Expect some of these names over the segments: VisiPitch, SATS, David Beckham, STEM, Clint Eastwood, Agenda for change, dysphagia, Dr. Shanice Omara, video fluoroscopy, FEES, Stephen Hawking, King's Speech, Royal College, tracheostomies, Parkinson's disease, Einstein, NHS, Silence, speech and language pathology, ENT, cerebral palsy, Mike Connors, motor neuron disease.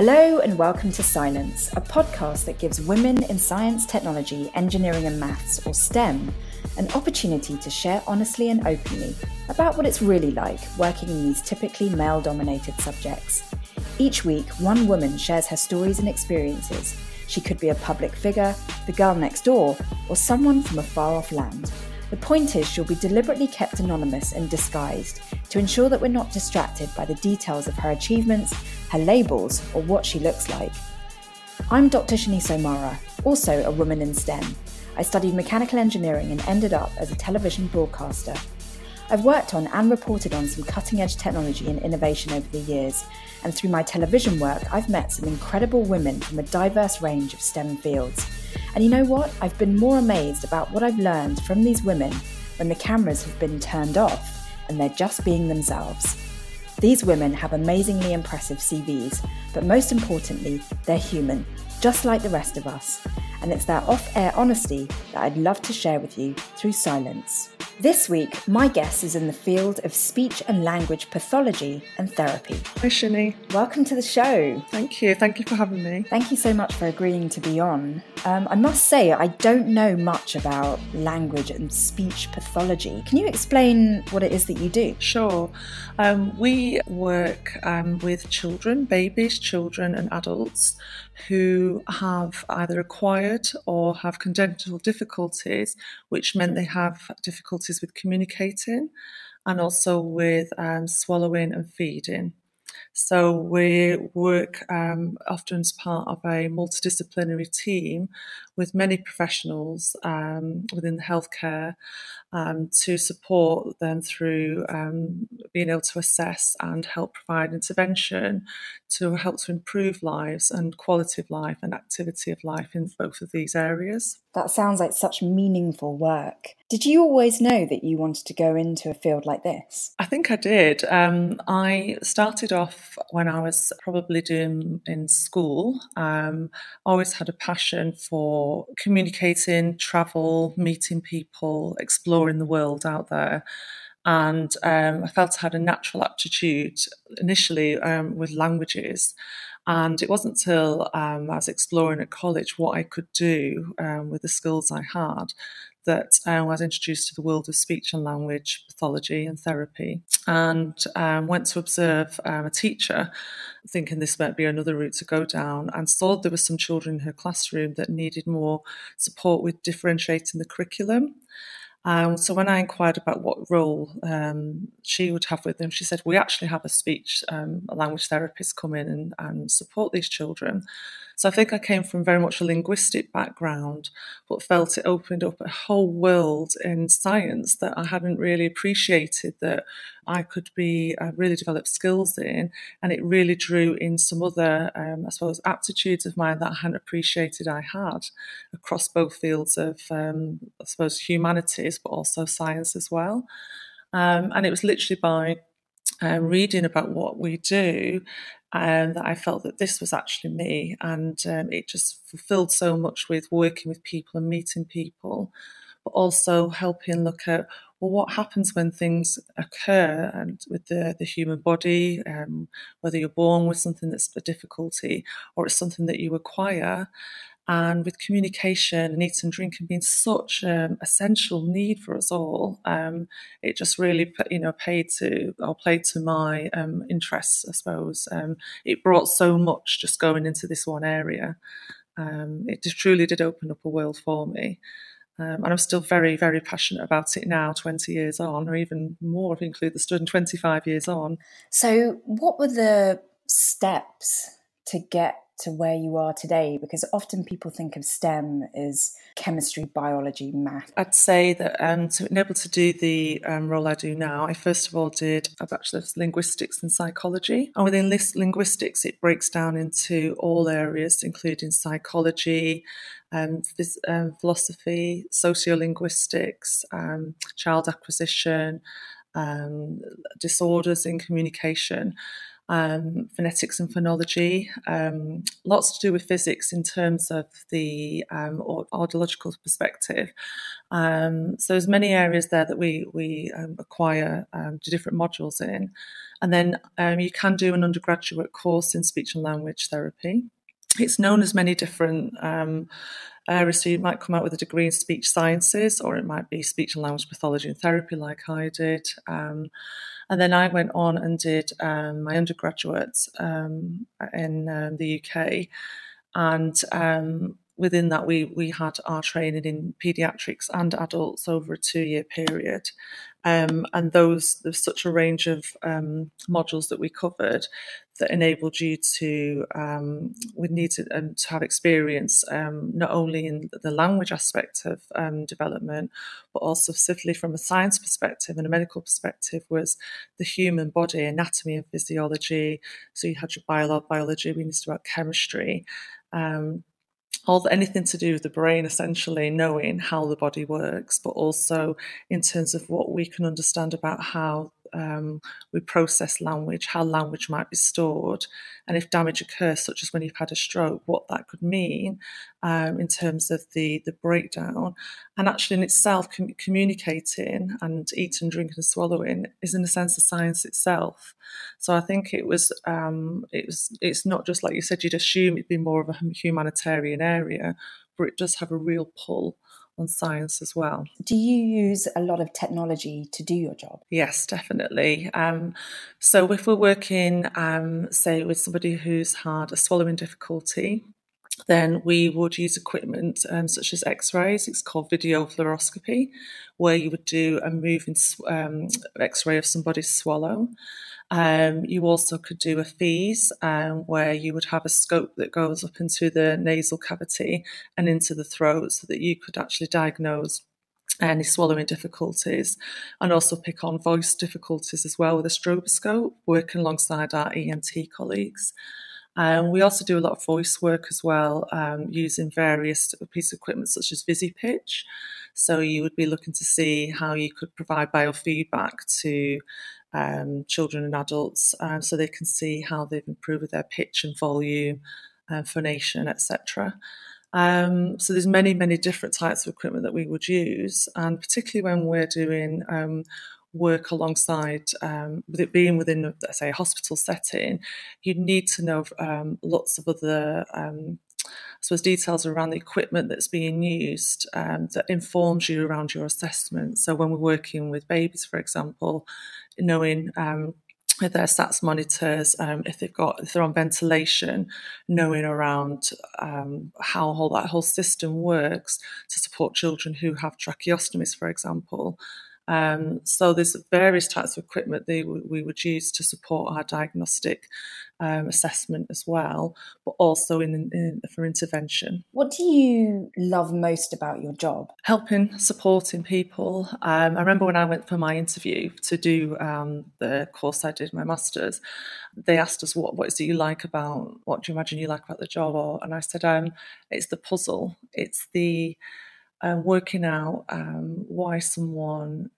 Hello and welcome to Silence, a podcast that gives women in science, technology, engineering and maths, or STEM, an opportunity to share honestly and openly about what it's really like working in these typically male-dominated subjects. Each week, one woman shares her stories and experiences. She could be a public figure, the girl next door, or someone from a far-off land. The point is she'll be deliberately kept anonymous and disguised to ensure that we're not distracted by the details of her achievements, her labels, or what she looks like. I'm Dr. Shanice Omara, also a woman in STEM. I studied mechanical engineering and ended up as a television broadcaster. I've worked on and reported on some cutting-edge technology and innovation over the years, and through my television work, I've met some incredible women from a diverse range of STEM fields. And you know what? I've been more amazed about what I've learned from these women when the cameras have been turned off and they're just being themselves. These women have amazingly impressive CVs, but most importantly, they're human, just like the rest of us. And it's their off-air honesty that I'd love to share with you through Silence. This week, my guest is in the field of speech and language pathology and therapy. Hi, Shani. Welcome to the show. Thank you. Thank you for having me. Thank you so much for agreeing to be on. I must say, I don't know much about language and speech pathology. Can you explain what it is that you do? Sure. We work with children, babies, children and adults who have either acquired or have congenital difficulties, which meant they have difficulties with communicating and also with swallowing and feeding. So we work often as part of a multidisciplinary team with many professionals within healthcare to support them through being able to assess and help provide intervention to help to improve lives and quality of life and activity of life in both of these areas. That sounds like such meaningful work. Did you always know that you wanted to go into a field like this? I think I did. I started off when I was probably doing in school. I always had a passion for communicating, travel, meeting people, exploring the world out there. And I felt I had a natural aptitude initially with languages. And it wasn't till I was exploring at college what I could do with the skills I had that I was introduced to the world of speech and language pathology and therapy, and went to observe a teacher, thinking this might be another route to go down, and saw there were some children in her classroom that needed more support with differentiating the curriculum. So when I inquired about what role she would have with them, she said, we actually have a speech language therapist come in and support these children. So I think I came from very much a linguistic background, but felt it opened up a whole world in science that I hadn't really appreciated that I could be really develop skills in. And it really drew in some other, I suppose, aptitudes of mine that I hadn't appreciated I had across both fields of, I suppose, humanities, but also science as well. And it was literally by reading about what we do and that I felt that this was actually me, and it just fulfilled so much with working with people and meeting people, but also helping look at, well, what happens when things occur and with the human body, whether you're born with something that's a difficulty or it's something that you acquire. And with communication and eating and drinking being such an essential need for us all, it just really, played to my interests, I suppose. It brought so much just going into this one area. It truly did open up a world for me. And I'm still very, very passionate about it now, 20 years on, or even more if you include the student, 25 years on. So what were the steps to get to where you are today? Because often people think of STEM as chemistry, biology, math. I'd say that to be able to do the role I do now, I first of all did a bachelor's in linguistics and psychology. And within linguistics, it breaks down into all areas, including psychology, philosophy, sociolinguistics, child acquisition, disorders in communication. phonetics and phonology, lots to do with physics in terms of the audiological perspective. So there's many areas there that we acquire different modules in. And then you can do an undergraduate course in speech and language therapy. It's known as many different areas, so you might come out with a degree in speech sciences, or it might be speech and language pathology and therapy like I did. And then I went on and did my undergraduates in the UK. And within that, we had our training in paediatrics and adults over a 2-year period. And there's such a range of modules that we covered that enabled you to, we needed to have experience not only in the language aspect of development, but also specifically from a science perspective and a medical perspective was the human body, anatomy and physiology. So you had your biology, we needed about chemistry, anything to do with the brain, essentially knowing how the body works, but also in terms of what we can understand about how we process language, how language might be stored, and if damage occurs, such as when you've had a stroke, what that could mean in terms of the breakdown. And actually in itself, communicating and eating, drinking and swallowing is in a sense a science itself. So I think it's not just, like you said, you'd assume it'd be more of a humanitarian area, but it does have a real pull on science as well. Do you use a lot of technology to do your job? Yes, definitely. So if we're working, say, with somebody who's had a swallowing difficulty, then we would use equipment such as X-rays. It's called video fluoroscopy, where you would do a moving X-ray of somebody's swallow. You also could do a FEES, where you would have a scope that goes up into the nasal cavity and into the throat so that you could actually diagnose any swallowing difficulties, and also pick on voice difficulties as well with a stroboscope, working alongside our ENT colleagues. We also do a lot of voice work as well, using various pieces of equipment such as VisiPitch. So you would be looking to see how you could provide biofeedback to children and adults, so they can see how they've improved with their pitch and volume, phonation, etc. So there's many, many different types of equipment that we would use, and particularly when we're doing work alongside, with it being within, let's say, a hospital setting, you'd need to know lots of other details around the equipment that's being used that informs you around your assessment. So when we're working with babies, for example, knowing if their SATS monitors, if they're on ventilation, knowing around how that whole system works to support children who have tracheostomies, for example. So there's various types of equipment that we would use to support our diagnostic assessment as well, but also for intervention. What do you love most about your job? Helping, supporting people. I remember when I went for my interview to do the course I did, my master's, they asked us, what do you imagine you like about the job? And I said, it's the puzzle. It's the working out why someone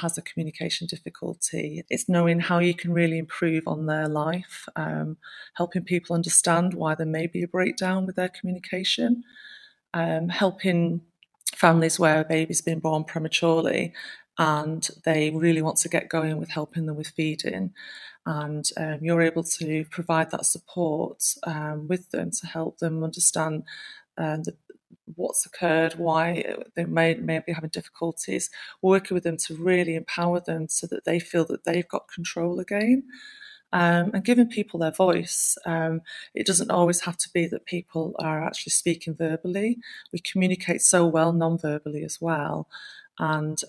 has a communication difficulty. It's knowing how you can really improve on their life, helping people understand why there may be a breakdown with their communication, helping families where a baby's been born prematurely and they really want to get going with helping them with feeding. And you're able to provide that support with them to help them understand what's occurred, why they may be having difficulties, working with them to really empower them so that they feel that they've got control again, and giving people their voice. It doesn't always have to be that people are actually speaking verbally. We communicate so well non-verbally as well, and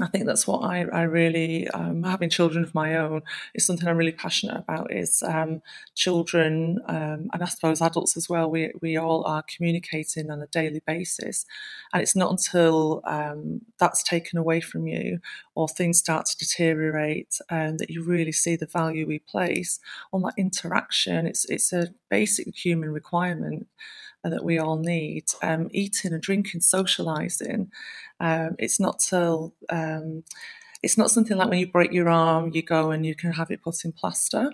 I think that's what I really, having children of my own, is something I'm really passionate about, is children, and I suppose adults as well, we all are communicating on a daily basis. And it's not until that's taken away from you or things start to deteriorate that you really see the value we place on that interaction. It's a basic human requirement that we all need, eating and drinking, socialising. It's not something like when you break your arm, you go and you can have it put in plaster.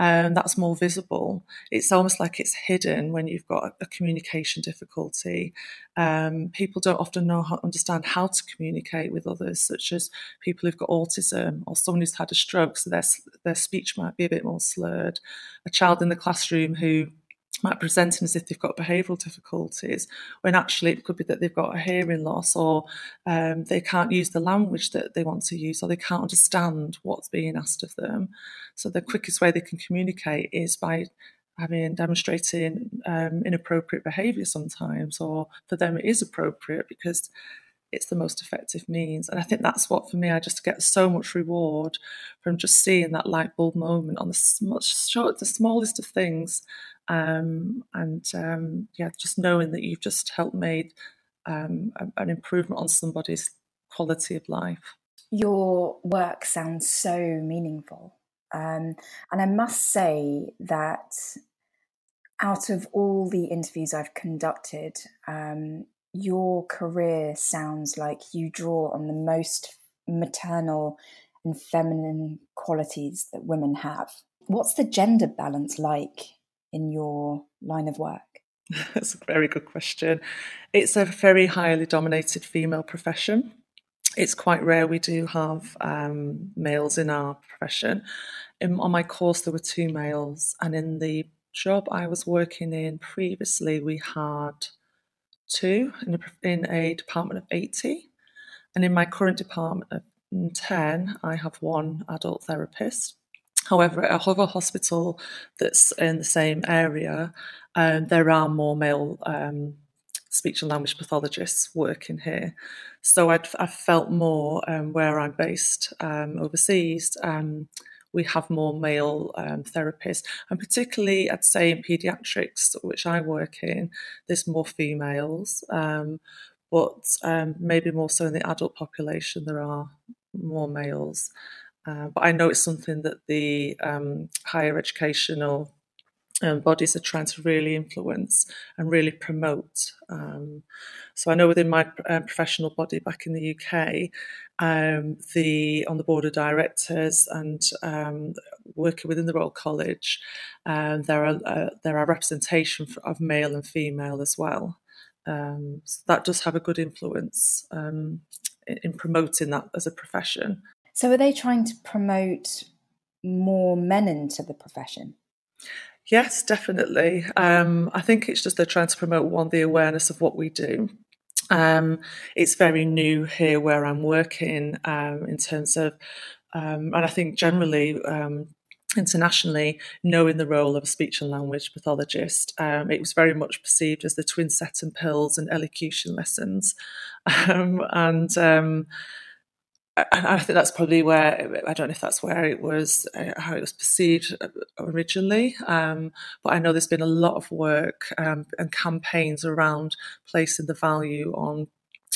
That's more visible. It's almost like it's hidden when you've got a communication difficulty. People don't often understand how to communicate with others, such as people who've got autism or someone who's had a stroke, so their speech might be a bit more slurred. A child in the classroom who might present as if they've got behavioural difficulties, when actually it could be that they've got a hearing loss, or they can't use the language that they want to use, or they can't understand what's being asked of them. So the quickest way they can communicate is by demonstrating inappropriate behaviour sometimes, or for them it is appropriate because it's the most effective means. And I think that's what, for me, I just get so much reward from just seeing that light bulb moment on the smallest of things. Just knowing that you've just helped made an improvement on somebody's quality of life. Your work sounds so meaningful. And I must say that out of all the interviews I've conducted, your career sounds like you draw on the most maternal and feminine qualities that women have. What's the gender balance like in your line of work? That's a very good question. It's a very highly dominated female profession. It's quite rare we do have males in our profession. On my course, there were 2 males, and in the job I was working in previously, we had 2 in a department of 80, and in my current department of 10, I have 1 adult therapist. However, at a hospital that's in the same area, there are more male speech and language pathologists working here. So I felt more where I'm based overseas, we have more male therapists. And particularly, I'd say, in paediatrics, which I work in, there's more females. But maybe more so in the adult population, there are more males. But I know it's something that the higher educational bodies are trying to really influence and really promote. So I know within my professional body back in the UK, on the board of directors and working within the Royal College, there are representation of male and female as well. So that does have a good influence in promoting that as a profession. So are they trying to promote more men into the profession? Yes, definitely. I think it's just they're trying to promote, one, the awareness of what we do. It's very new here where I'm working in terms of, and I think generally internationally, knowing the role of a speech and language pathologist, it was very much perceived as the twin set and pills and elocution lessons. I think that's probably where, I don't know if that's where it was, how it was perceived originally, but I know there's been a lot of work and campaigns around placing the value on,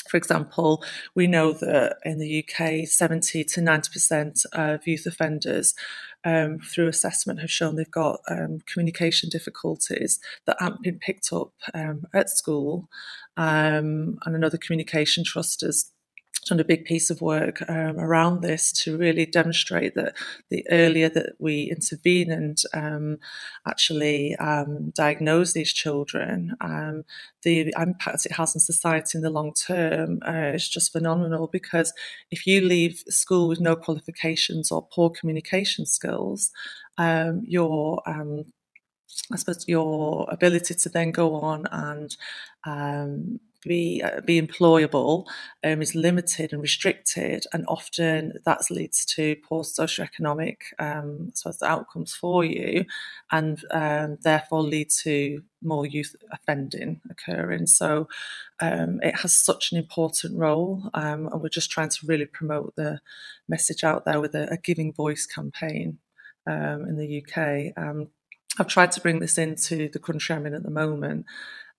for example, we know that in the UK, 70 to 90% of youth offenders through assessment have shown they've got communication difficulties that haven't been picked up at school. And another Communication Trust has done a big piece of work around this to really demonstrate that the earlier that we intervene and diagnose these children, the impact it has on society in the long term is just phenomenal, because if you leave school with no qualifications or poor communication skills, your ability to then go on and be employable is limited and restricted, and often that leads to poor socioeconomic outcomes for you, and therefore lead to more youth offending occurring. So it has such an important role, and we're just trying to really promote the message out there with a Giving Voice campaign in the UK. I've tried to bring this into the country I'm in at the moment.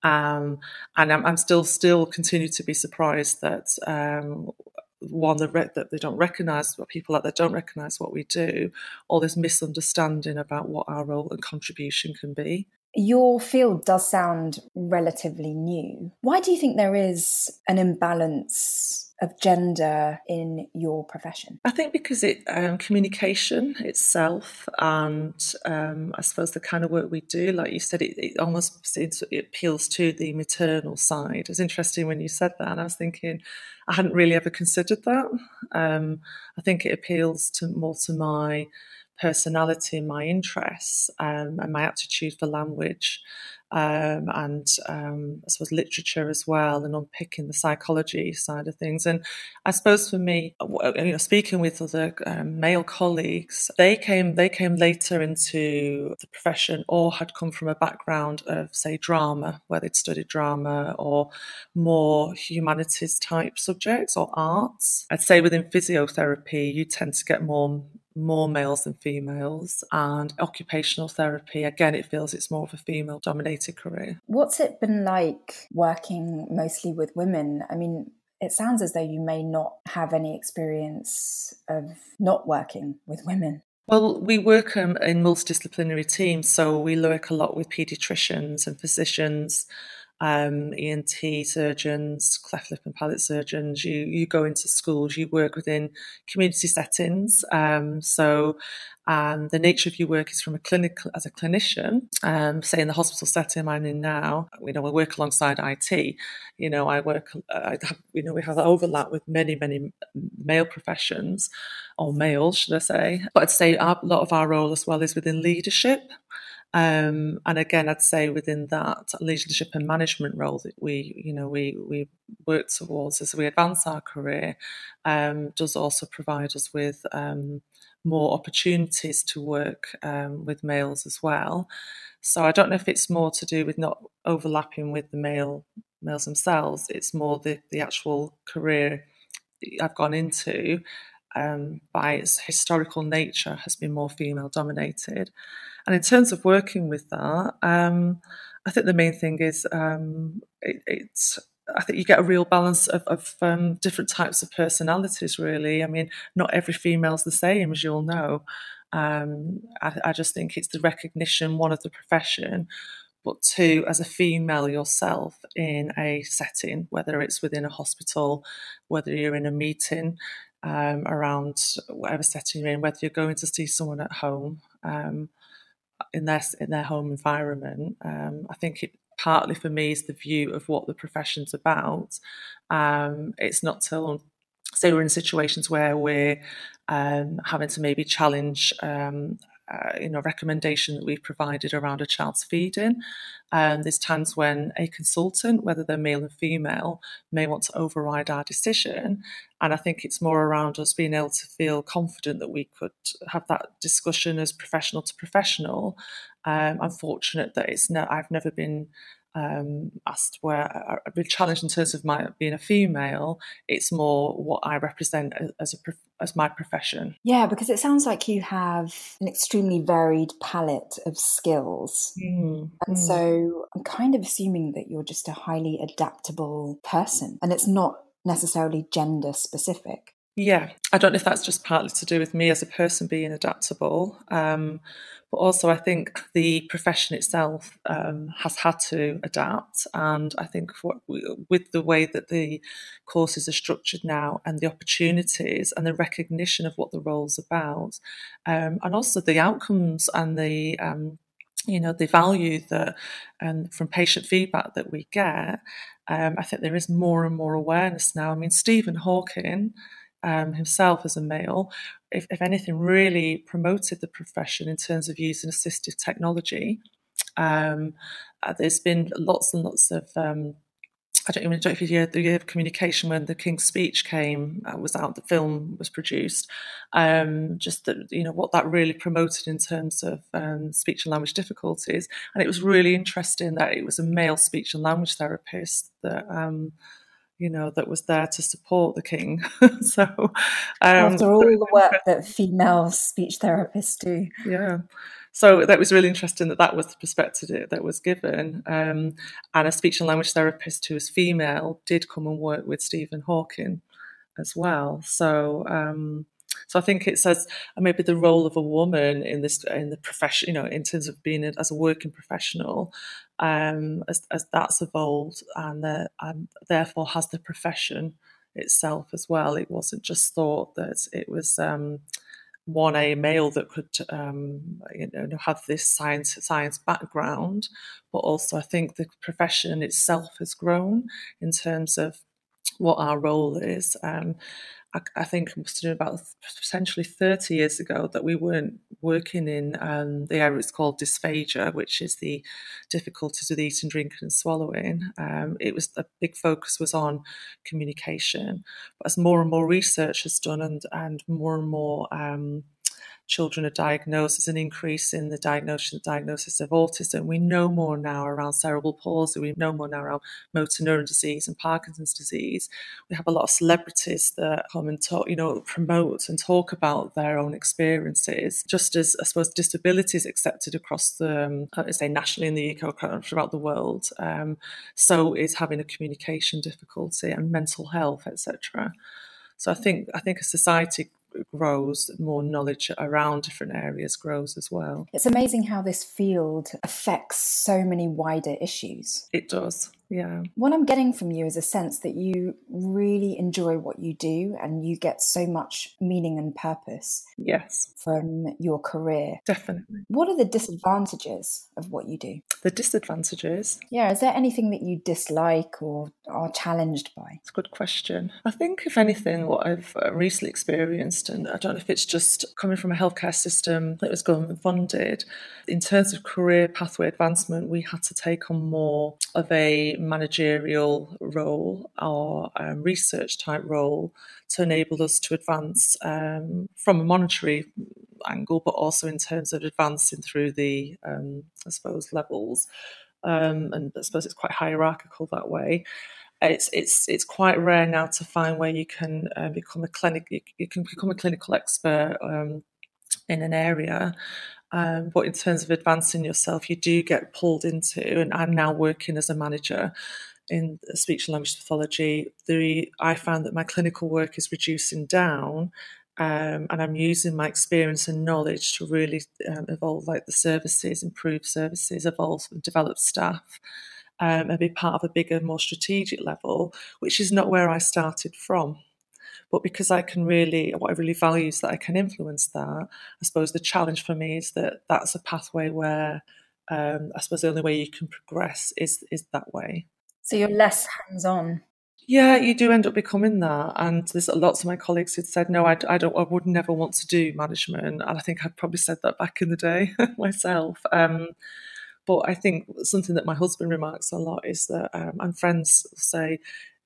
And I'm still continue to be surprised that that they don't recognise, what people out there don't recognise what we do, or this misunderstanding about what our role and contribution can be. Your field does sound relatively new. Why do you think there is an imbalance of gender in your profession? I think because it communication itself, and I suppose the kind of work we do, like you said, it almost seems it appeals to the maternal side. It was interesting when you said that, and I was thinking I hadn't really ever considered that. I think it appeals to more to my personality, my interests, and my aptitude for language. And I suppose literature as well, and unpicking the psychology side of things. And I suppose for me, speaking with other male colleagues, they came later into the profession, or had come from a background of, say, drama, where they'd studied drama or more humanities type subjects or arts. I'd say within physiotherapy, you tend to get more males than females, and occupational therapy, again, it feels it's more of a female-dominated career. What's it been like working mostly with women? I mean, it sounds as though you may not have any experience of not working with women. Well, we work in multidisciplinary teams, so we work a lot with paediatricians and physicians, ENT surgeons, cleft lip and palate surgeons. You go into schools, you work within community settings. The nature of your work is as a clinician, say in the hospital setting I'm in now. We work alongside IT. We have overlap with many, many male professions, or males, should I say? But I'd say a lot of our role as well is within leadership. And again, I'd say within that leadership and management role that we work towards as we advance our career, does also provide us with more opportunities to work with males as well. So I don't know if it's more to do with not overlapping with the males themselves. It's more the actual career I've gone into, by its historical nature, has been more female dominated. And in terms of working with that, I think the main thing is I think you get a real balance of different types of personalities, really. I mean, not every female's the same, as you'll know. I just think it's the recognition, one, of the profession, but two, as a female yourself in a setting, whether it's within a hospital, whether you're in a meeting, around whatever setting you're in, whether you're going to see someone at home, in their home environment. I think it partly for me is the view of what the profession's about. It's not till, say, we're in situations where we're having to maybe challenge recommendation that we've provided around a child's feeding. There's times when a consultant, whether they're male or female, may want to override our decision. And I think it's more around us being able to feel confident that we could have that discussion as professional to professional. I'm fortunate that I've never been asked where I've been challenged in terms of my being a female. It's more what I represent as my profession. Yeah, because it sounds like you have an extremely varied palette of skills. And so I'm kind of assuming that you're just a highly adaptable person, and it's not necessarily gender specific. Yeah, I don't know if that's just partly to do with me as a person being adaptable, but also I think the profession itself has had to adapt. And I think with the way that the courses are structured now, and the opportunities and the recognition of what the role's about, and also the outcomes and the value that from patient feedback that we get, I think there is more and more awareness now. I mean, Stephen Hawking, himself as a male, if anything, really promoted the profession in terms of using assistive technology. There's been lots and lots of, I don't know if you heard the year of communication when the King's Speech was out, the film was produced, just that, what that really promoted in terms of speech and language difficulties. And it was really interesting that it was a male speech and language therapist that that was there to support the King. So after all the work that female speech therapists do. Yeah. So that was really interesting that was the perspective that was given. And a speech and language therapist who was female did come and work with Stephen Hawking as well. So I think it says maybe the role of a woman in the profession, in terms of being as a working professional, as that's evolved, and therefore has the profession itself as well. It wasn't just thought that it was one, a male that could have this science background, but also I think the profession itself has grown in terms of what our role is. I think it must have been about potentially 30 years ago that we weren't working in the area it's called dysphagia, which is the difficulties with eating, drinking and swallowing. It was a big focus was on communication. But as more and more research has done and more children are diagnosed, there's an increase in the diagnosis of autism. We know more now around cerebral palsy. We know more now around motor neuron disease and Parkinson's disease. We have a lot of celebrities that come and talk, promote and talk about their own experiences. Just as I suppose disability is accepted across the, nationally in the UK, throughout the world. So is having a communication difficulty and mental health, etc. So I think a society grows, more knowledge around different areas grows as well. It's amazing how this field affects so many wider issues. It does, yeah. What I'm getting from you is a sense that you really enjoy what you do and you get so much meaning and purpose, yes, from your career. Definitely. What are the disadvantages of what you do? The disadvantages? Yeah, is there anything that you dislike or are challenged by? It's a good question. I think, if anything, what I've recently experienced, and I don't know if it's just coming from a healthcare system that was government funded, in terms of career pathway advancement, we had to take on more of a managerial role or research type role to enable us to advance from a monetary angle, but also in terms of advancing through the, levels. And I suppose it's quite hierarchical that way. It's quite rare now to find where you can become a clinical expert in an area. But in terms of advancing yourself, you do get pulled into, and I'm now working as a manager in speech and language pathology. I found that my clinical work is reducing down. And I'm using my experience and knowledge to really evolve the services, improve services, evolve and develop staff, and be part of a bigger, more strategic level, which is not where I started from. But because what I really value is that I can influence that, I suppose the challenge for me is that that's a pathway where I suppose the only way you can progress is that way. So you're less hands-on. Yeah, you do end up becoming that, and there's lots of my colleagues who'd said, "No, I would never want to do management," and I think I'd probably said that back in the day myself. But I think something that my husband remarks a lot is that, and friends say,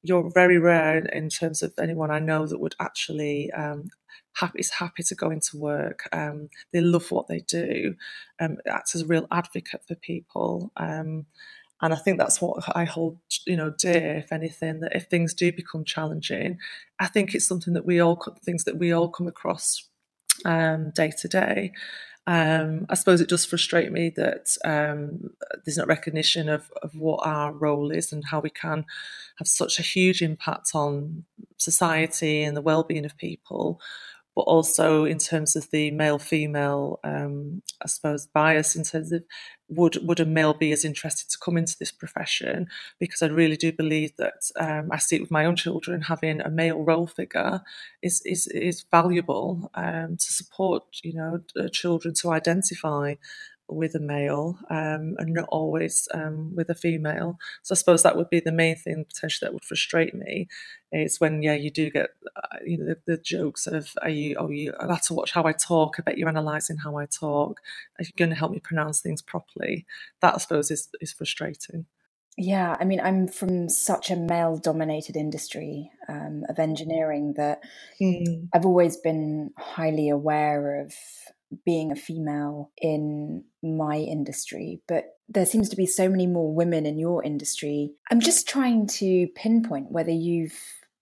"You're very rare in terms of anyone I know that would actually." Is happy to go into work. They love what they do. Acts as a real advocate for people. And I think that's what I hold, dear, if anything, that if things do become challenging, I think it's something that we all come across day to day. I suppose it does frustrate me that there's not recognition of what our role is and how we can have such a huge impact on society and the well-being of people. But also in terms of the male-female, bias in terms of would a male be as interested to come into this profession? Because I really do believe that I see it with my own children, having a male role figure is valuable to support, children to identify with a male and not always with a female. So I suppose that would be the main thing potentially that would frustrate me. It's when you do get the jokes of I'll have to watch how I talk. I bet you're analysing how I talk. Are you going to help me pronounce things properly? That I suppose is frustrating. Yeah, I mean, I'm from such a male-dominated industry of engineering that I've always been highly aware of being a female in my industry, but there seems to be so many more women in your industry. I'm just trying to pinpoint whether you've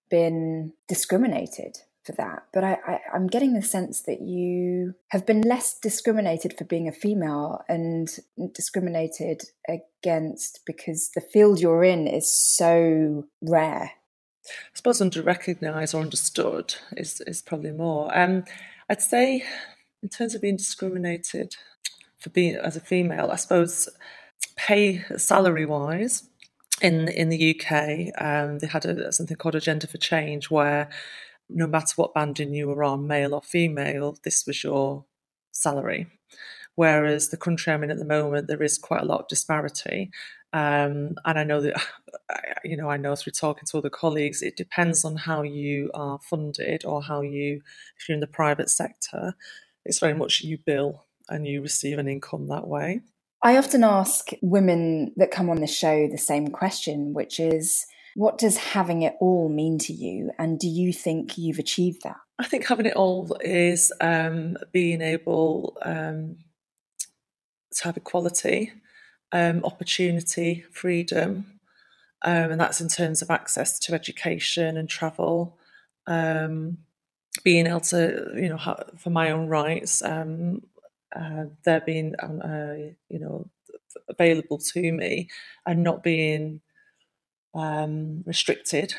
been discriminated for that, but I'm getting the sense that you have been less discriminated for being a female and discriminated against because the field you're in is so rare. I suppose under-recognised or understood is probably more. I'd say, in terms of being discriminated for being as a female, I suppose pay salary-wise, in the UK, they had something called Agenda for Change, where no matter what banding you were on, male or female, this was your salary. Whereas the country I'm in at the moment, there is quite a lot of disparity. And I know that, I know through talking to other colleagues, it depends on how you are funded or if you're in the private sector, it's very much you bill and you receive an income that way. I often ask women that come on the show the same question, which is, what does having it all mean to you? And do you think you've achieved that? I think having it all is being able to have equality, opportunity, freedom, and that's in terms of access to education and travel, being able to, for my own rights, they're being, available to me and not being restricted.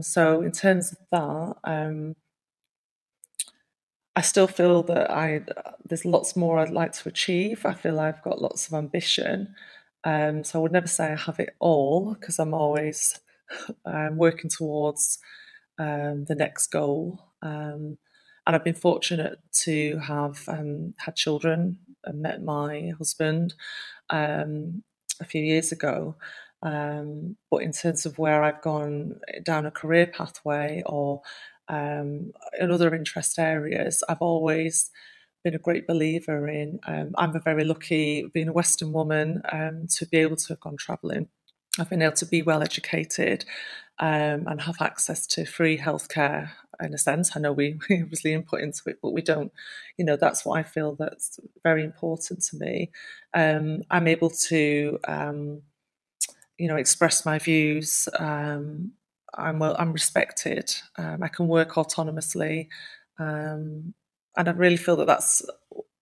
So in terms of that, I still feel that there's lots more I'd like to achieve. I feel I've got lots of ambition. So I would never say I have it all, because I'm always working towards the next goal. And I've been fortunate to have had children and met my husband a few years ago. But in terms of where I've gone down a career pathway or in other interest areas, I've always been a great believer in, I'm very lucky being a Western woman to be able to have gone travelling. I've been able to be well educated and have access to free healthcare in a sense. I know we obviously input into it, but we don't, that's what I feel that's very important to me. I'm able to, express my views. I'm respected. I can work autonomously. And I really feel that's,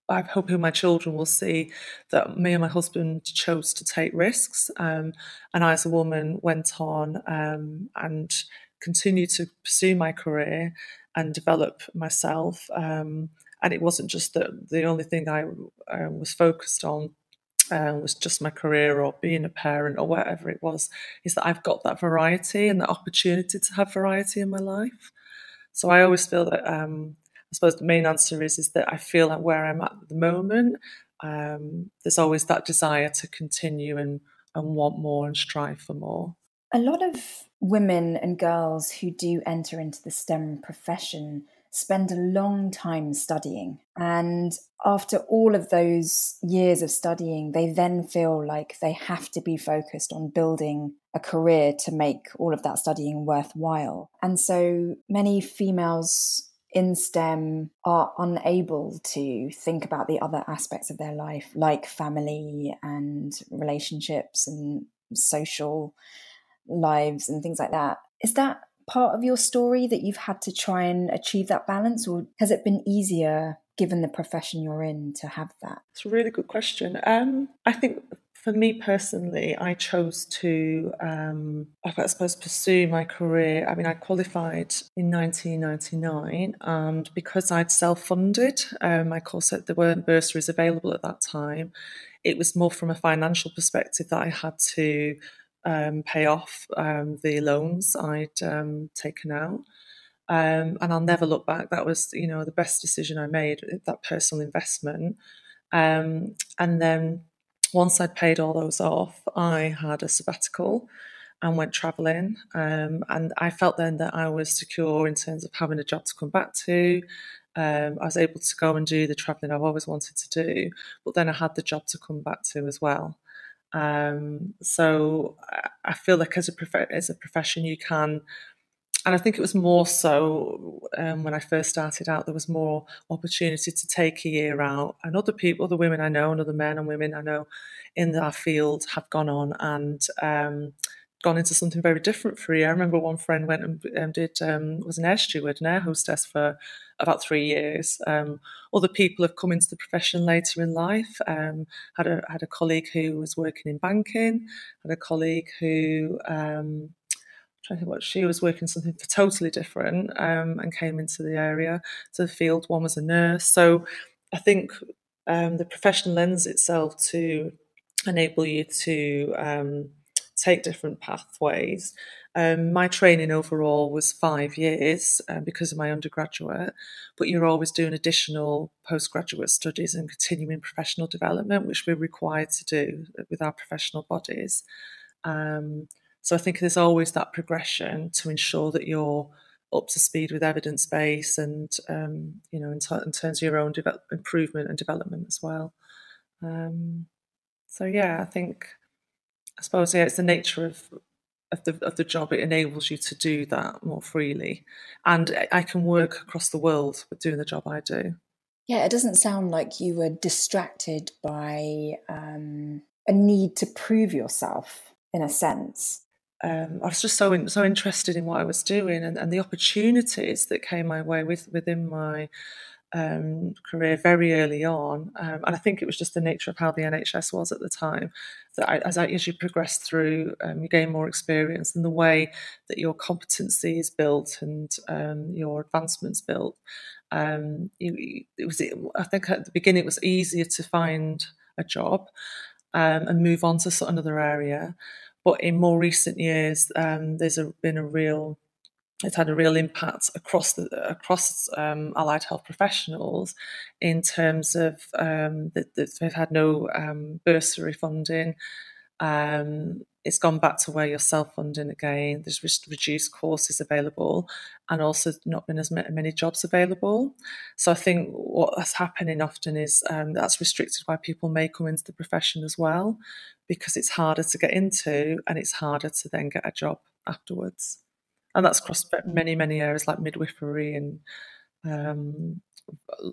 I'm hoping my children will see that me and my husband chose to take risks. And I, as a woman, went on and continued to pursue my career and develop myself. And it wasn't just that the only thing I was focused on was just my career or being a parent or whatever it was, is that I've got that variety and the opportunity to have variety in my life. So I always feel that, I suppose the main answer is that I feel like where I'm at the moment, there's always that desire to continue and want more and strive for more. A lot of women and girls who do enter into the STEM profession spend a long time studying. And after all of those years of studying, they then feel like they have to be focused on building a career to make all of that studying worthwhile. And so many females in STEM are unable to think about the other aspects of their life, like family and relationships and social lives and things like that. Is that part of your story, that you've had to try and achieve that balance, or has it been easier given the profession you're in to have that? It's a really good question. I think for me personally, I chose to, I suppose, pursue my career. I mean, I qualified in 1999, and because I'd self-funded my course, there weren't bursaries available at that time. It was more from a financial perspective that I had to pay off the loans I'd taken out. And I'll never look back. That was, the best decision I made, that personal investment. And then once I'd paid all those off, I had a sabbatical and went travelling. And I felt then that I was secure in terms of having a job to come back to. I was able to go and do the travelling I've always wanted to do, but then I had the job to come back to as well. So I feel like as a profession you can, and I think it was more so when I first started out, there was more opportunity to take a year out, and other women I know and other men and women I know in our field have gone on and gone into something very different for a year. I remember one friend went and was an air steward, an air hostess for about 3 years. Other people have come into the profession later in life. Had a colleague who was working in banking, had a colleague who, I'm trying to think what, she was working something for totally different and came into the area, to the field. One was a nurse. So I think the profession lends itself to enable you take different pathways. My training overall was 5 years because of my undergraduate, but you're always doing additional postgraduate studies and continuing professional development, which we're required to do with our professional bodies. So I think there's always that progression to ensure that you're up to speed with evidence base and, in terms of your own improvement and development as well. I suppose it's the nature of the job. It enables you to do that more freely, and I can work across the world with doing the job I do. Yeah, it doesn't sound like you were distracted by a need to prove yourself in a sense. I was just so interested in what I was doing and the opportunities that came my way within my career very early on, and I think it was just the nature of how the NHS was at the time, that as you progress through, you gain more experience, and the way that your competency is built and your advancements built, I think at the beginning it was easier to find a job and move on to another area, but in more recent years it's had a real impact across allied health professionals in terms of that they've had no bursary funding. It's gone back to where you're self-funding again. There's reduced courses available, and also not been as many jobs available. So I think what's happening often is that's restricted why people may come into the profession as well, because it's harder to get into and it's harder to then get a job afterwards. And that's across many, many areas like midwifery and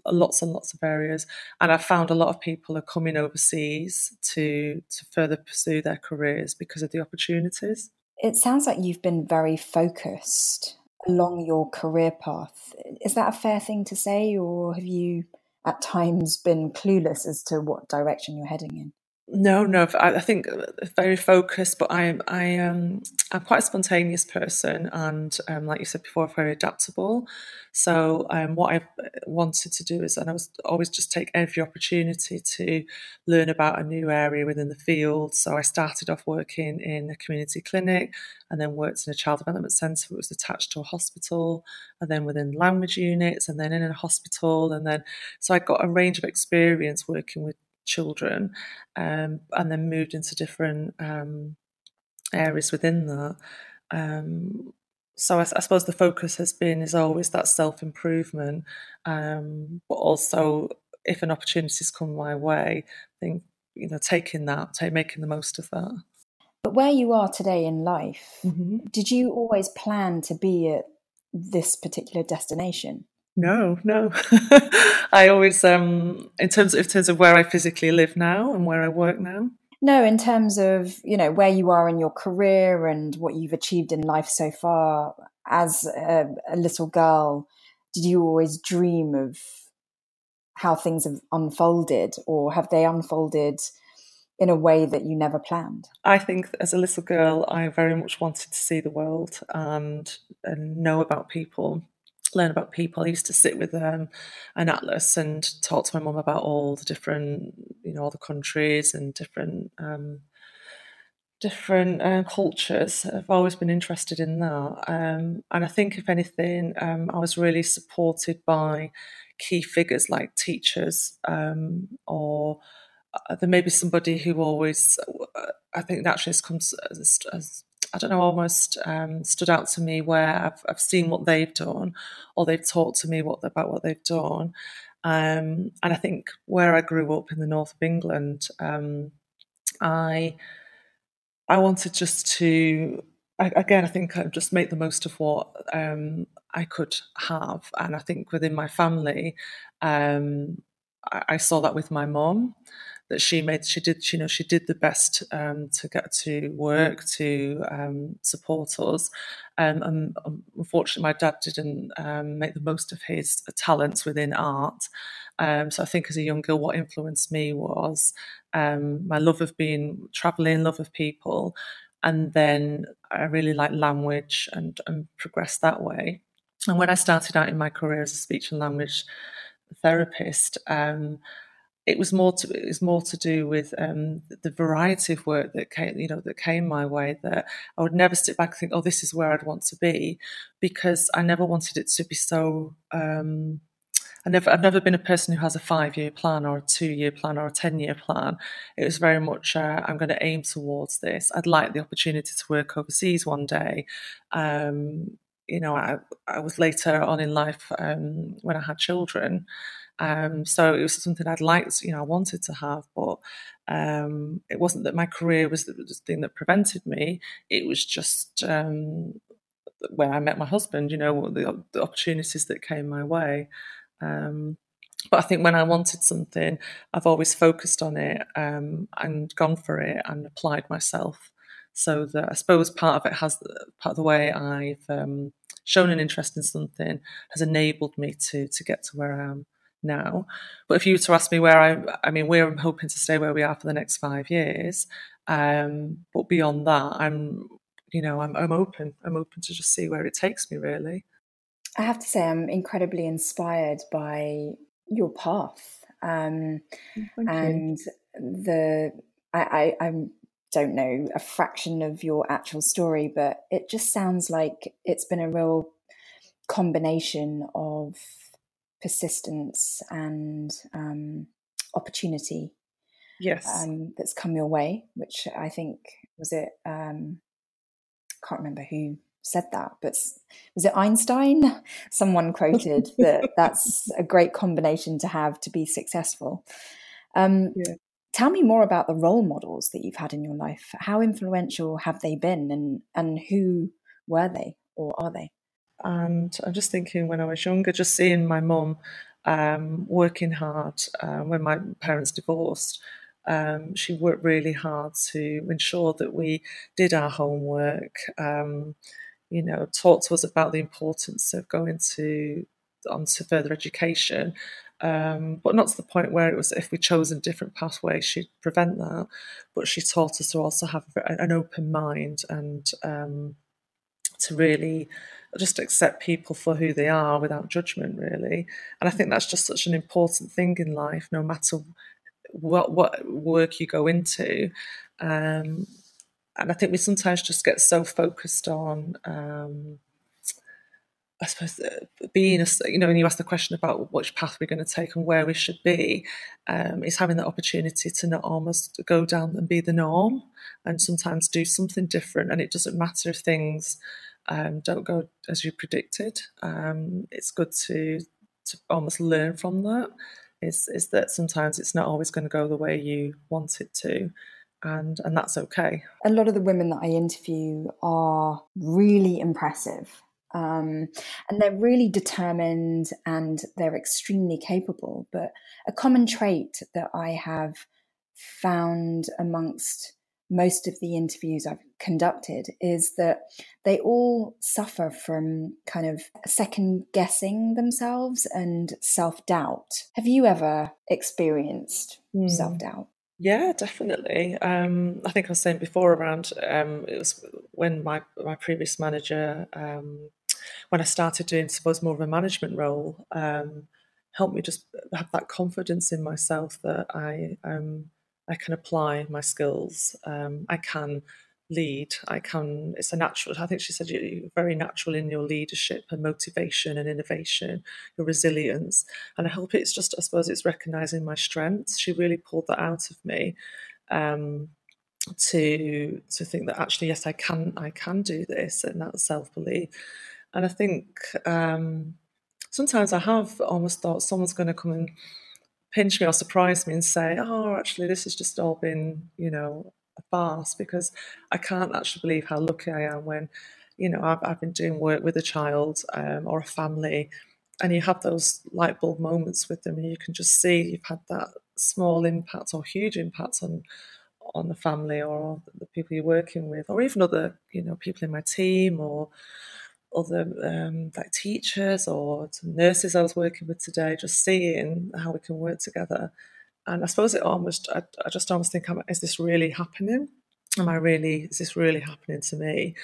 lots of areas. And I've found a lot of people are coming overseas to further pursue their careers because of the opportunities. It sounds like you've been very focused along your career path. Is that a fair thing to say, or have you at times been clueless as to what direction you're heading in? No. I think very focused, but I'm quite a spontaneous person, and like you said before, very adaptable. So what I wanted to do is, and I was always just take every opportunity to learn about a new area within the field. So I started off working in a community clinic, and then worked in a child development centre that was attached to a hospital, and then within language units, and then in a hospital, and then so I got a range of experience working with children, and then moved into different areas within that. So I suppose the focus is always that self-improvement, but also if an opportunity's come my way, I think, taking that, making the most of that. But where you are today in life, mm-hmm. Did you always plan to be at this particular destination? No. I always, in terms of where I physically live now and where I work now? No, in terms of, where you are in your career and what you've achieved in life so far. As a little girl, did you always dream of how things have unfolded, or have they unfolded in a way that you never planned? I think as a little girl, I very much wanted to see the world and know about people. Learn about people. I used to sit with an atlas and talk to my mum about all the different, all the countries and different cultures. I've always been interested in that, and I think if anything, I was really supported by key figures like teachers, or there may be somebody who always, I think naturally this comes as I don't know, almost stood out to me where I've seen what they've done, or they've talked to me about what they've done. And I think where I grew up in the north of England, I wanted just to, again, I think I just make the most of what I could have. And I think within my family, I saw that with my mum, that she did the best to get to work, to support us. And unfortunately, my dad didn't make the most of his talents within art. So I think as a young girl, what influenced me was my love of being travelling, love of people. And then I really liked language and progressed that way. And when I started out in my career as a speech and language therapist, it was more to do with the variety of work that came, that came my way, that I would never sit back and think, oh, this is where I'd want to be, because I never wanted it to be so. I've never been a person who has a 5-year plan or a 2-year plan or a 10-year plan. It was very much, I'm going to aim towards this. I'd like the opportunity to work overseas one day. I was later on in life when I had children. So it was something I'd liked, I wanted to have, but it wasn't that my career was the thing that prevented me. It was just where I met my husband, the opportunities that came my way. But I think when I wanted something, I've always focused on it and gone for it and applied myself. So that, I suppose, part of the way I've shown an interest in something has enabled me to get to where I am now. But if you were to ask me where we're hoping to stay where we are for the next 5 years, but beyond that, I'm open to just see where it takes me, really. I have to say, I'm incredibly inspired by your path, and I don't know a fraction of your actual story, but it just sounds like it's been a real combination of persistence and opportunity. Yes, that's come your way, which I think was it. Can't remember who said that, but was it Einstein? Someone quoted that that's a great combination to have to be successful. Yeah. Tell me more about the role models that you've had in your life. How influential have they been, and who were they or are they? And I'm just thinking, when I was younger, just seeing my mum working hard when my parents divorced. She worked really hard to ensure that we did our homework, talked to us about the importance of going on to further education, but not to the point where it was if we chose a different pathway, she'd prevent that. But she taught us to also have an open mind and to really just accept people for who they are without judgment, really. And I think that's just such an important thing in life, no matter what work you go into, and I think we sometimes just get so focused on I suppose being when you ask the question about which path we're going to take and where we should be, is having the opportunity to not almost go down and be the norm and sometimes do something different, and it doesn't matter if things don't go as you predicted. It's good to almost learn from that. Is that sometimes it's not always going to go the way you want it to, and that's okay. A lot of the women that I interview are really impressive, and they're really determined and they're extremely capable. But a common trait that I have found amongst most of the interviews I've conducted is that they all suffer from kind of second guessing themselves and self-doubt. Have you ever experienced self-doubt? Yeah, definitely. I think I was saying before around, it was when my previous manager, when I started doing, I suppose, more of a management role, helped me just have that confidence in myself that I can apply my skills. I can lead. It's a natural. I think she said you're very natural in your leadership and motivation and innovation, your resilience. And I hope it's just, I suppose, it's recognising my strengths. She really pulled that out of me, to think that actually, yes, I can do this, and that self-belief. And I think sometimes I have almost thought someone's going to come and pinch me or surprise me and say, oh, actually, this has just all been, a farce, because I can't actually believe how lucky I am when, I've been doing work with a child or a family, and you have those light bulb moments with them, and you can just see you've had that small impact or huge impact on the family or the people you're working with, or even other, people in my team or other like teachers or nurses I was working with today, just seeing how we can work together. And I suppose I just almost think, is this really happening? Is this really happening to me?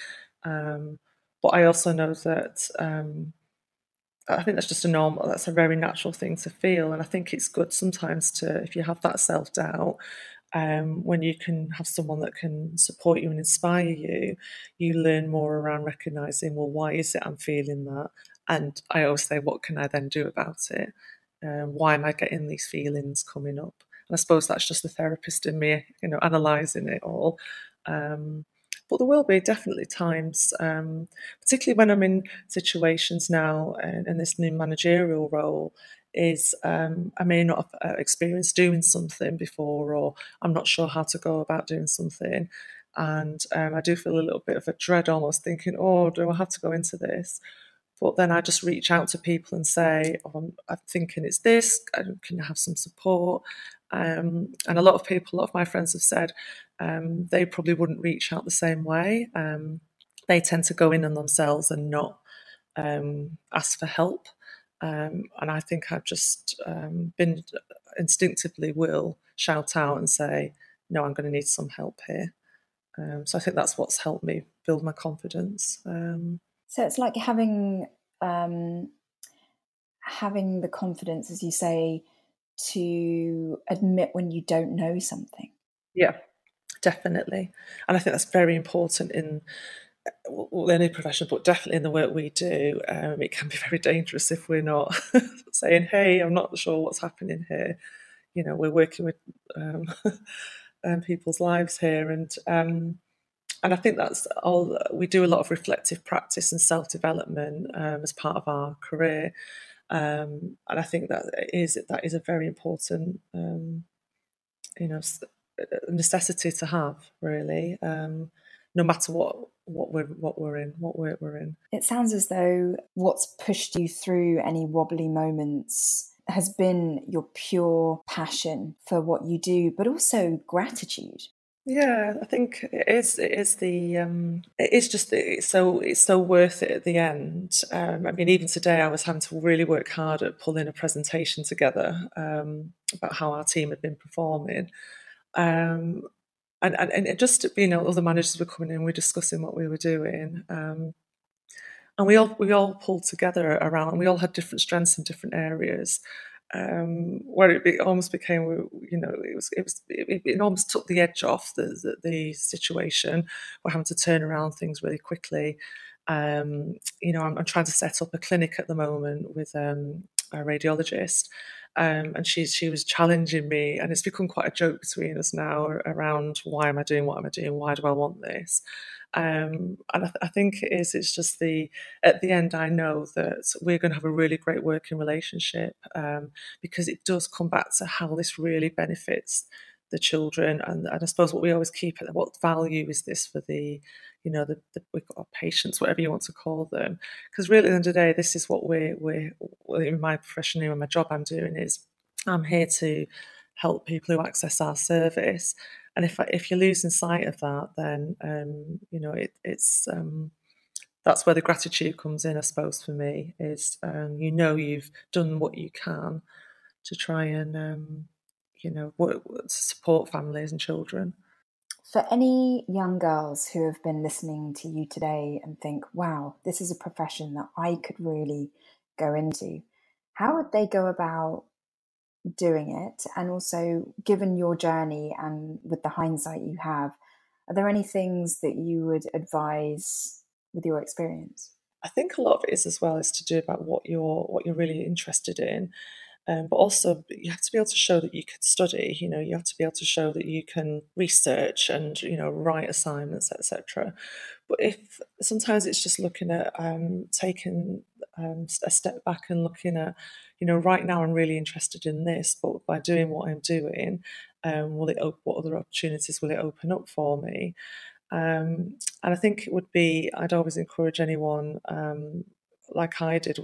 But I also know that I think that's just a normal, that's a very natural thing to feel. And I think it's good sometimes to, if you have that self-doubt, when you can have someone that can support you and inspire you, you learn more around recognising, well, why is it I'm feeling that? And I always say, what can I then do about it? Why am I getting these feelings coming up? And I suppose that's just the therapist in me, you know, analysing it all. But there will be definitely times, particularly when I'm in situations now in this new managerial role, is I may not have experienced doing something before, or I'm not sure how to go about doing something. And I do feel a little bit of a dread, almost thinking, oh, do I have to go into this? But then I just reach out to people and say, oh, I'm thinking it's this, can I have some support? And a lot of my friends have said they probably wouldn't reach out the same way. They tend to go in on themselves and not ask for help. And I think I've just been instinctively will shout out and say, no, I'm going to need some help here. So I think that's what's helped me build my confidence. So it's like having the confidence, as you say, to admit when you don't know something. Yeah, definitely. And I think that's very important in any profession, but definitely in the work we do. It can be very dangerous if we're not saying, hey, I'm not sure what's happening here. You know, we're working with people's lives here. And I think that's all. We do a lot of reflective practice and self-development as part of our career, and I think that is a very important, necessity to have, really, no matter what work we're in. It sounds as though what's pushed you through any wobbly moments has been your pure passion for what you do, but also gratitude. Yeah, I think it's so worth it at the end. I mean, even today I was having to really work hard at pulling a presentation together about how our team had been performing. And it just, other managers were coming in, we're discussing what we were doing. And we all pulled together around, we all had different strengths in different areas. Where it almost became, it almost took the edge off the situation. We're having to turn around things really quickly. I'm trying to set up a clinic at the moment with a radiologist, and she was challenging me, and it's become quite a joke between us now around why am I doing what am I doing? Why do I want this? And I think it's just at the end, I know that we're going to have a really great working relationship, because it does come back to how this really benefits the children. And I suppose what we always keep at what value is this for we've got our patients, whatever you want to call them. Because really at the end of the day, this is what in my profession and my job I'm doing is I'm here to help people who access our service. And if you're losing sight of that, then that's where the gratitude comes in, I suppose, for me, is you've done what you can to try and work to support families and children. For any young girls who have been listening to you today and think, wow, this is a profession that I could really go into, how would they go about doing it? And also, given your journey and with the hindsight you have, are there any things that you would advise with your experience? I think a lot of it is as well is to do about what you're really interested in, but also you have to be able to show that you can study. You have to be able to show that you can research and write assignments, etc. But if sometimes it's just looking at taking a step back and looking at, right now I'm really interested in this, but by doing what I'm doing, what other opportunities will it open up for me? And I think I'd always encourage anyone, like I did,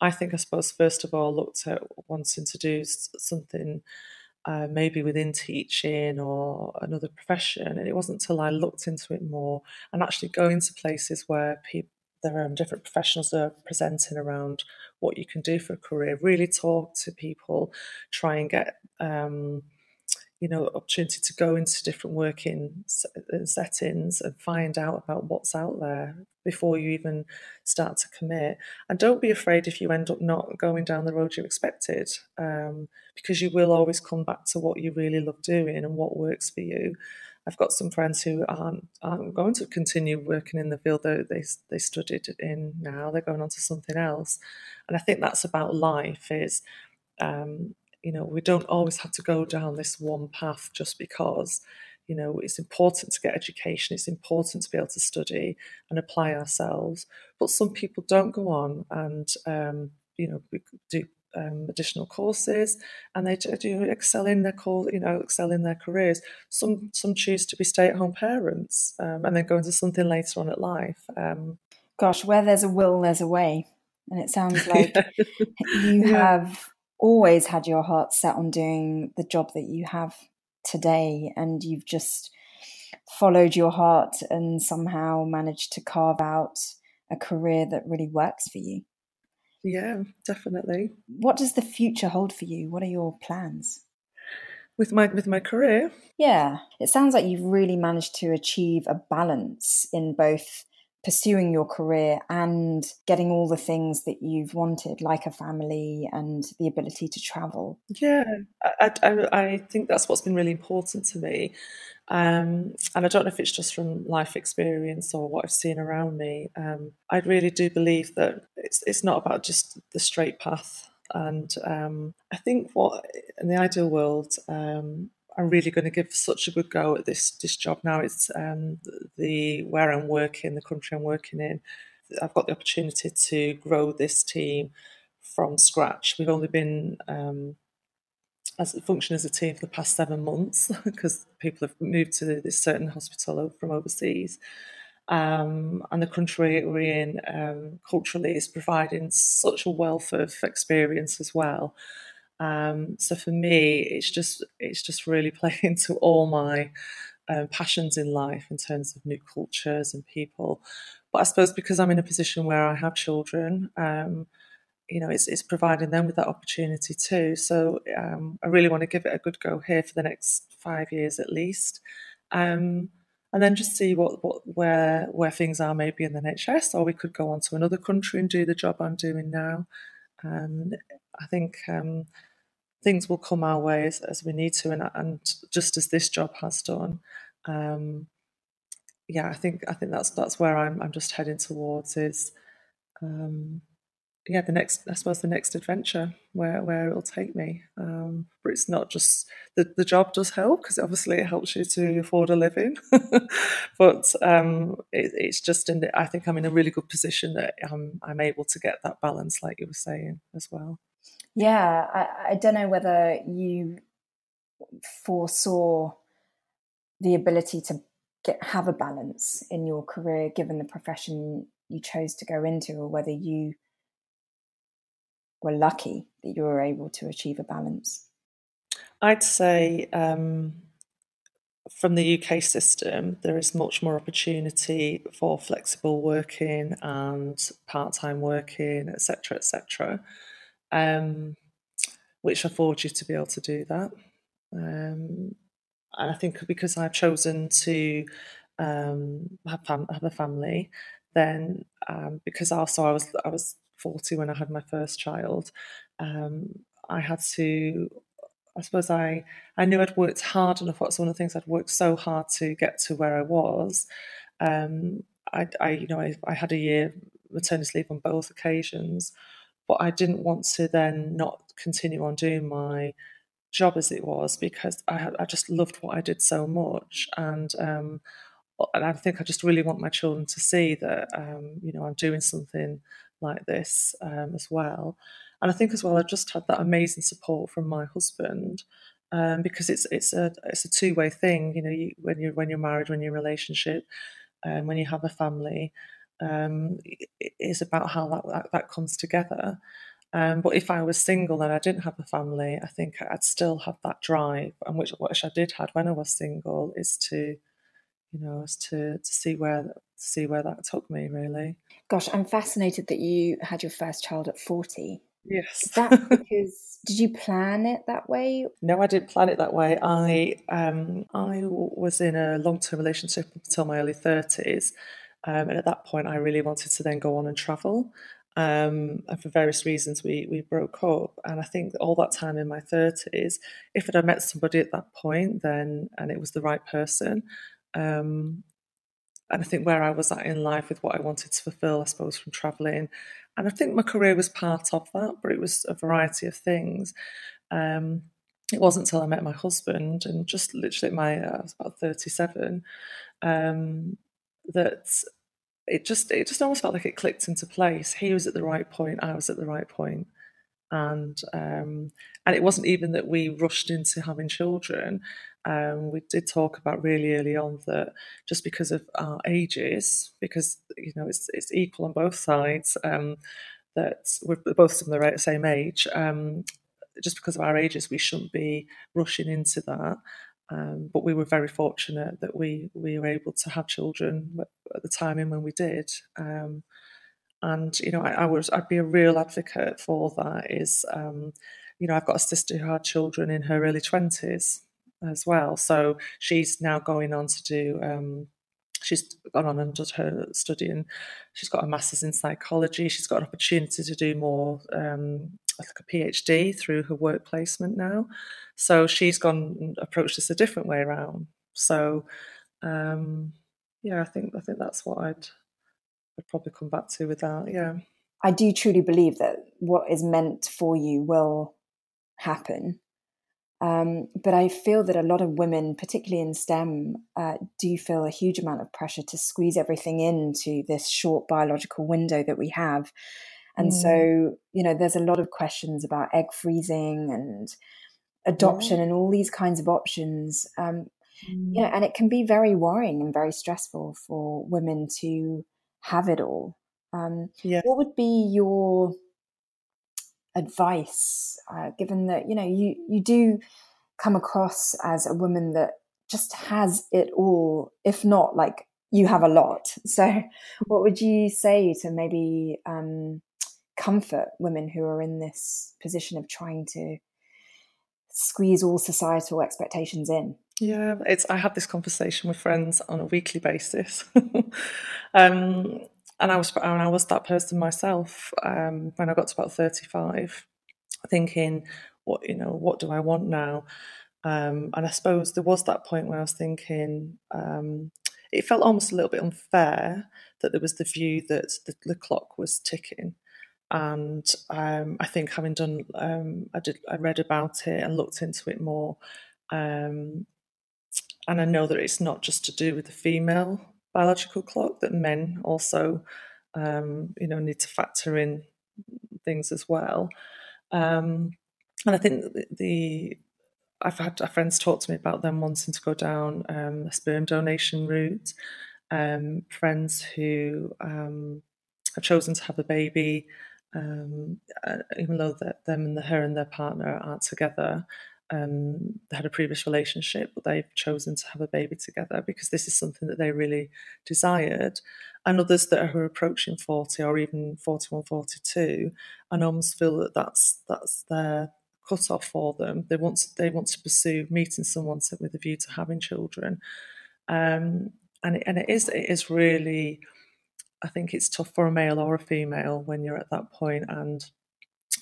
I suppose first of all looked at wanting to do something maybe within teaching or another profession. And it wasn't until I looked into it more and actually going to places where there are different professionals that are presenting around what you can do for a career. Really talk to people, try and get you know, opportunity to go into different working settings and find out about what's out there before you even start to commit. And don't be afraid if you end up not going down the road you expected, because you will always come back to what you really love doing and what works for you. I've got some friends who aren't going to continue working in the field that they studied in now. They're going on to something else. And I think that's about life is, you know, we don't always have to go down this one path just because, you know, it's important to get education. It's important to be able to study and apply ourselves. But some people don't go on and, you know, do additional courses, and they do excel in their excel in their careers. Some choose to be stay-at-home parents and then go into something later on in life. Gosh, where there's a will, there's a way. And it sounds like you have always had your heart set on doing the job that you have today, and you've just followed your heart and somehow managed to carve out a career that really works for you. Yeah, definitely. What does the future hold for you? What are your plans? With my career? Yeah. It sounds like you've really managed to achieve a balance in both pursuing your career and getting all the things that you've wanted, like a family and the ability to travel. Yeah, I think that's what's been really important to me. And I don't know if it's just from life experience or what I've seen around me. I really do believe that it's not about just the straight path. And I think in the ideal world, I'm really going to give such a good go at this job now. It's where I'm working, the country I'm working in. I've got the opportunity to grow this team from scratch. We've only been functioning as a team for the past 7 months because people have moved to this certain hospital from overseas. And the country we're in culturally is providing such a wealth of experience as well. So for me, it's just really playing into all my passions in life in terms of new cultures and people. But I suppose because I'm in a position where I have children, you know, it's providing them with that opportunity too. So I really want to give it a good go here for the next 5 years at least, and then just see where things are maybe in the NHS, or we could go on to another country and do the job I'm doing now. And I think things will come our way as we need to, and just as this job has done. I think that's where I'm just heading towards is, the next adventure where it'll take me. But it's not just the job does help, because obviously it helps you to afford a living. But it's just I think I'm in a really good position that I'm able to get that balance, like you were saying as well. Yeah, I don't know whether you foresaw the ability to have a balance in your career, given the profession you chose to go into, or whether you were lucky that you were able to achieve a balance? I'd say from the UK system, there is much more opportunity for flexible working and part-time working, etc., which affords you to be able to do that. And I think because I've chosen to have a family, then because also I was 40 when I had my first child, I knew I'd worked hard enough. That's one of the things I'd worked so hard to get to where I was. I had a year maternity leave on both occasions, but I didn't want to then not continue on doing my job as it was, because I just loved what I did so much. And I think I just really want my children to see that, I'm doing something like this as well. And I think as well, I just had that amazing support from my husband, because it's a two-way thing. You know, when you're married, when you're in a relationship, when you have a family, it's about how that comes together. But if I was single and I didn't have a family, I think I'd still have that drive, and which I did have when I was single, is to see where that took me, really. Gosh, I'm fascinated that you had your first child at 40. Yes. Is that because did you plan it that way? No, I didn't plan it that way. I was in a long-term relationship until my early 30s. And at that point, I really wanted to then go on and travel. And for various reasons, we broke up. And I think that all that time in my 30s, if I'd met somebody at that point, then, and it was the right person, and I think where I was at in life with what I wanted to fulfil, I suppose, from travelling. And I think my career was part of that, but it was a variety of things. It wasn't until I met my husband, and just literally I was about 37, that it just almost felt like it clicked into place. He was at the right point, I was at the right point. And it wasn't even that we rushed into having children. We did talk about really early on that just because of our ages, because you know it's equal on both sides, that we're both from the same age. Just because of our ages, we shouldn't be rushing into that. But we were very fortunate that we were able to have children at the timing when we did. And, you know, I'd be a real advocate for that is, you know, I've got a sister who had children in her early 20s as well. So she's now going on to do, she's gone on and done her study, and she's got a master's in psychology. She's got an opportunity to do more, like a PhD through her work placement now. So she's gone and approached this a different way around. So, yeah, I think that's what I'd probably come back to with that, yeah. I do truly believe that what is meant for you will happen. But I feel that a lot of women, particularly in STEM, do feel a huge amount of pressure to squeeze everything into this short biological window that we have. And so, you know, there's a lot of questions about egg freezing and adoption and all these kinds of options. You know, and it can be very worrying and very stressful for women to have it all. What would be your advice, given that, you know, you do come across as a woman that just has it all, if not like you have a lot. So what would you say to maybe comfort women who are in this position of trying to squeeze all societal expectations in? Yeah, I have this conversation with friends on a weekly basis, and I was that person myself when I got to about 35, thinking, what do I want now? And I suppose there was that point where I was thinking, it felt almost a little bit unfair that there was the view that the clock was ticking. And I think having done, I read about it and looked into it more. And I know that it's not just to do with the female biological clock, that men also, you know, need to factor in things as well. And I think I've had friends talk to me about them wanting to go down a sperm donation route. Friends who have chosen to have a baby, even though her and their partner aren't together. They had a previous relationship, but they've chosen to have a baby together because this is something that they really desired. And others that are approaching 40 or even 41, 42, and almost feel that that's their cut-off for them. They want to pursue meeting someone with a view to having children. And it is really, I think it's tough for a male or a female when you're at that point. And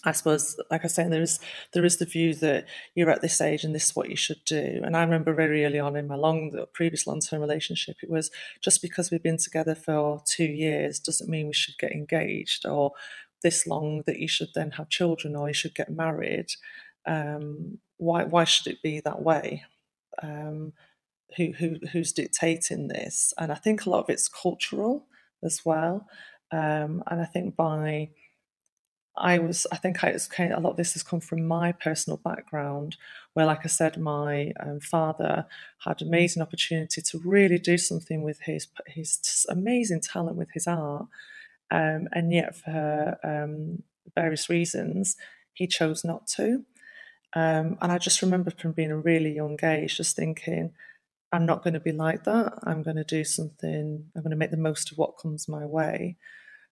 I suppose, like I was saying, there is the view that you're at this age and this is what you should do. And I remember very early on in my previous long-term relationship, it was just because we've been together for 2 years doesn't mean we should get engaged, or this long that you should then have children or you should get married. Why should it be that way? Who's dictating this? And I think a lot of it's cultural as well. And I think a lot of this has come from my personal background, where, like I said, my father had an amazing opportunity to really do something with his amazing talent with his art, and yet for various reasons he chose not to. And I just remember from being a really young age just thinking, I'm not going to be like that. I'm going to do something. I'm going to make the most of what comes my way.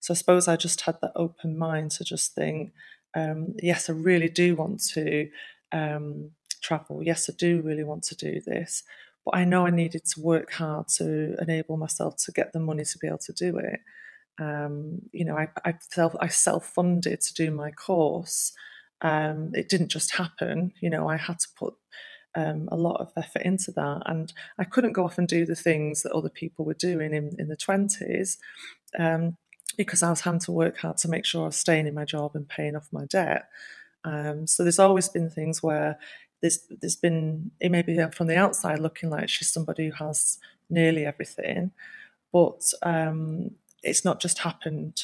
So I suppose I just had that open mind to just think, yes, I really do want to travel. Yes, I do really want to do this. But I know I needed to work hard to enable myself to get the money to be able to do it. You know, I self-funded to do my course. It didn't just happen. You know, I had to put a lot of effort into that. And I couldn't go off and do the things that other people were doing in the 20s because I was having to work hard to make sure I was staying in my job and paying off my debt. So there's always been things where there's been, it may be from the outside looking like she's somebody who has nearly everything, but it's not just happened,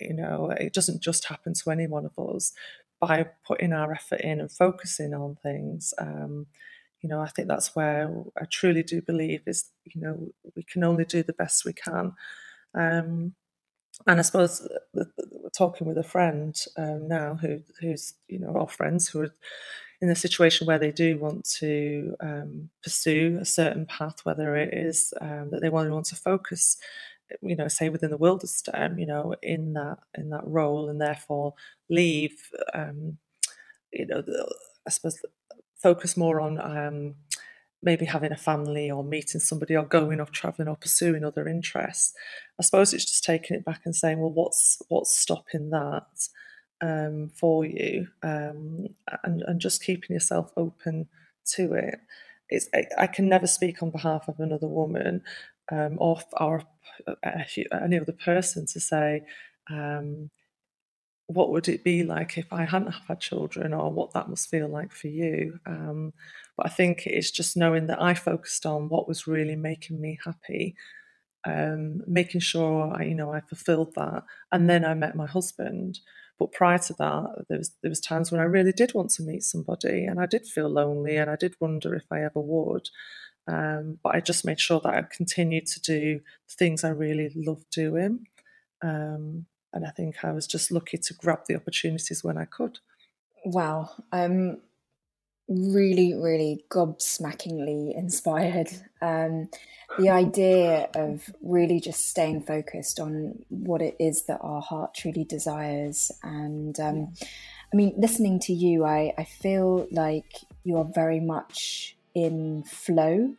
you know, it doesn't just happen to any one of us. By putting our effort in and focusing on things, you know, I think that's where I truly do believe is, you know, we can only do the best we can. And I suppose we're talking with a friend now who's, you know, our friends who are in the situation where they do want to pursue a certain path, whether it is that they want to focus, you know, say within the world of STEM, you know, in that role, and therefore leave, you know, I suppose focus more on maybe having a family or meeting somebody or going off travelling or pursuing other interests. I suppose it's just taking it back and saying, well, what's stopping that for you, and just keeping yourself open to it. It's I can never speak on behalf of another woman or any other person to say what would it be like if I hadn't had children, or what that must feel like for you. But I think it's just knowing that I focused on what was really making me happy, making sure I fulfilled that, and then I met my husband. But prior to that, there was times when I really did want to meet somebody, and I did feel lonely, and I did wonder if I ever would. But I just made sure that I continued to do the things I really loved doing. And I think I was just lucky to grab the opportunities when I could. Wow. I'm really, really gobsmackingly inspired. The idea of really just staying focused on what it is that our heart truly desires. And I mean, listening to you, I feel like you are very much in flow.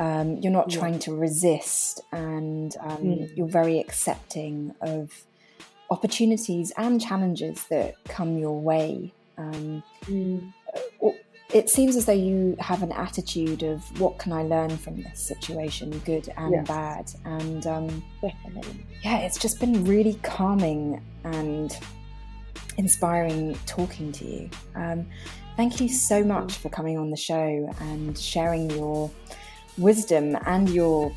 You're not trying to resist, and you're very accepting of opportunities and challenges that come your way. It seems as though you have an attitude of, what can I learn from this situation, good and bad? And it's just been really calming and inspiring talking to you. Thank you so much for coming on the show and sharing your wisdom and your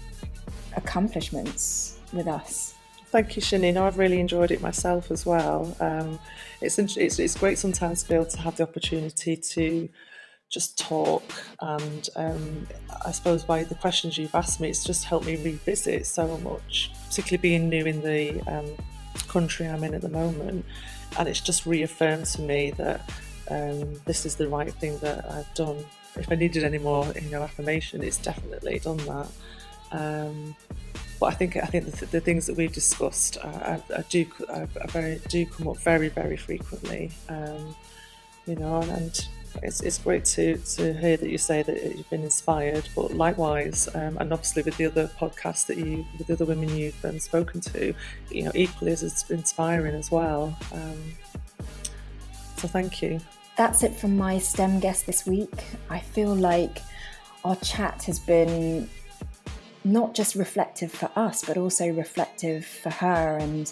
accomplishments with us. Thank you, Shani. I've really enjoyed it myself as well. It's great sometimes to be able to have the opportunity to just talk, and I suppose by the questions you've asked me, it's just helped me revisit so much, particularly being new in the country I'm in at the moment. And it's just reaffirmed to me that this is the right thing that I've done. If I needed any more, affirmation, it's definitely done that. But I think the things that we've discussed, I do come up very, very frequently. And it's great to hear that you say that you've been inspired. But likewise, and obviously with the other podcasts with the other women you've spoken to, equally as it's inspiring as well. So thank you. That's it from my STEM guest this week. I feel like our chat has been not just reflective for us, but also reflective for her. And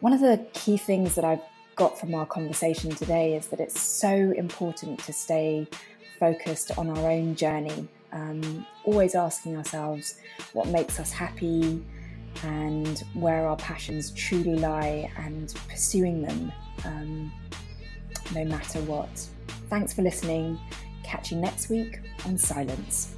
one of the key things that I've got from our conversation today is that it's so important to stay focused on our own journey, always asking ourselves what makes us happy and where our passions truly lie, and pursuing them. No matter what. Thanks for listening. Catch you next week on Silence.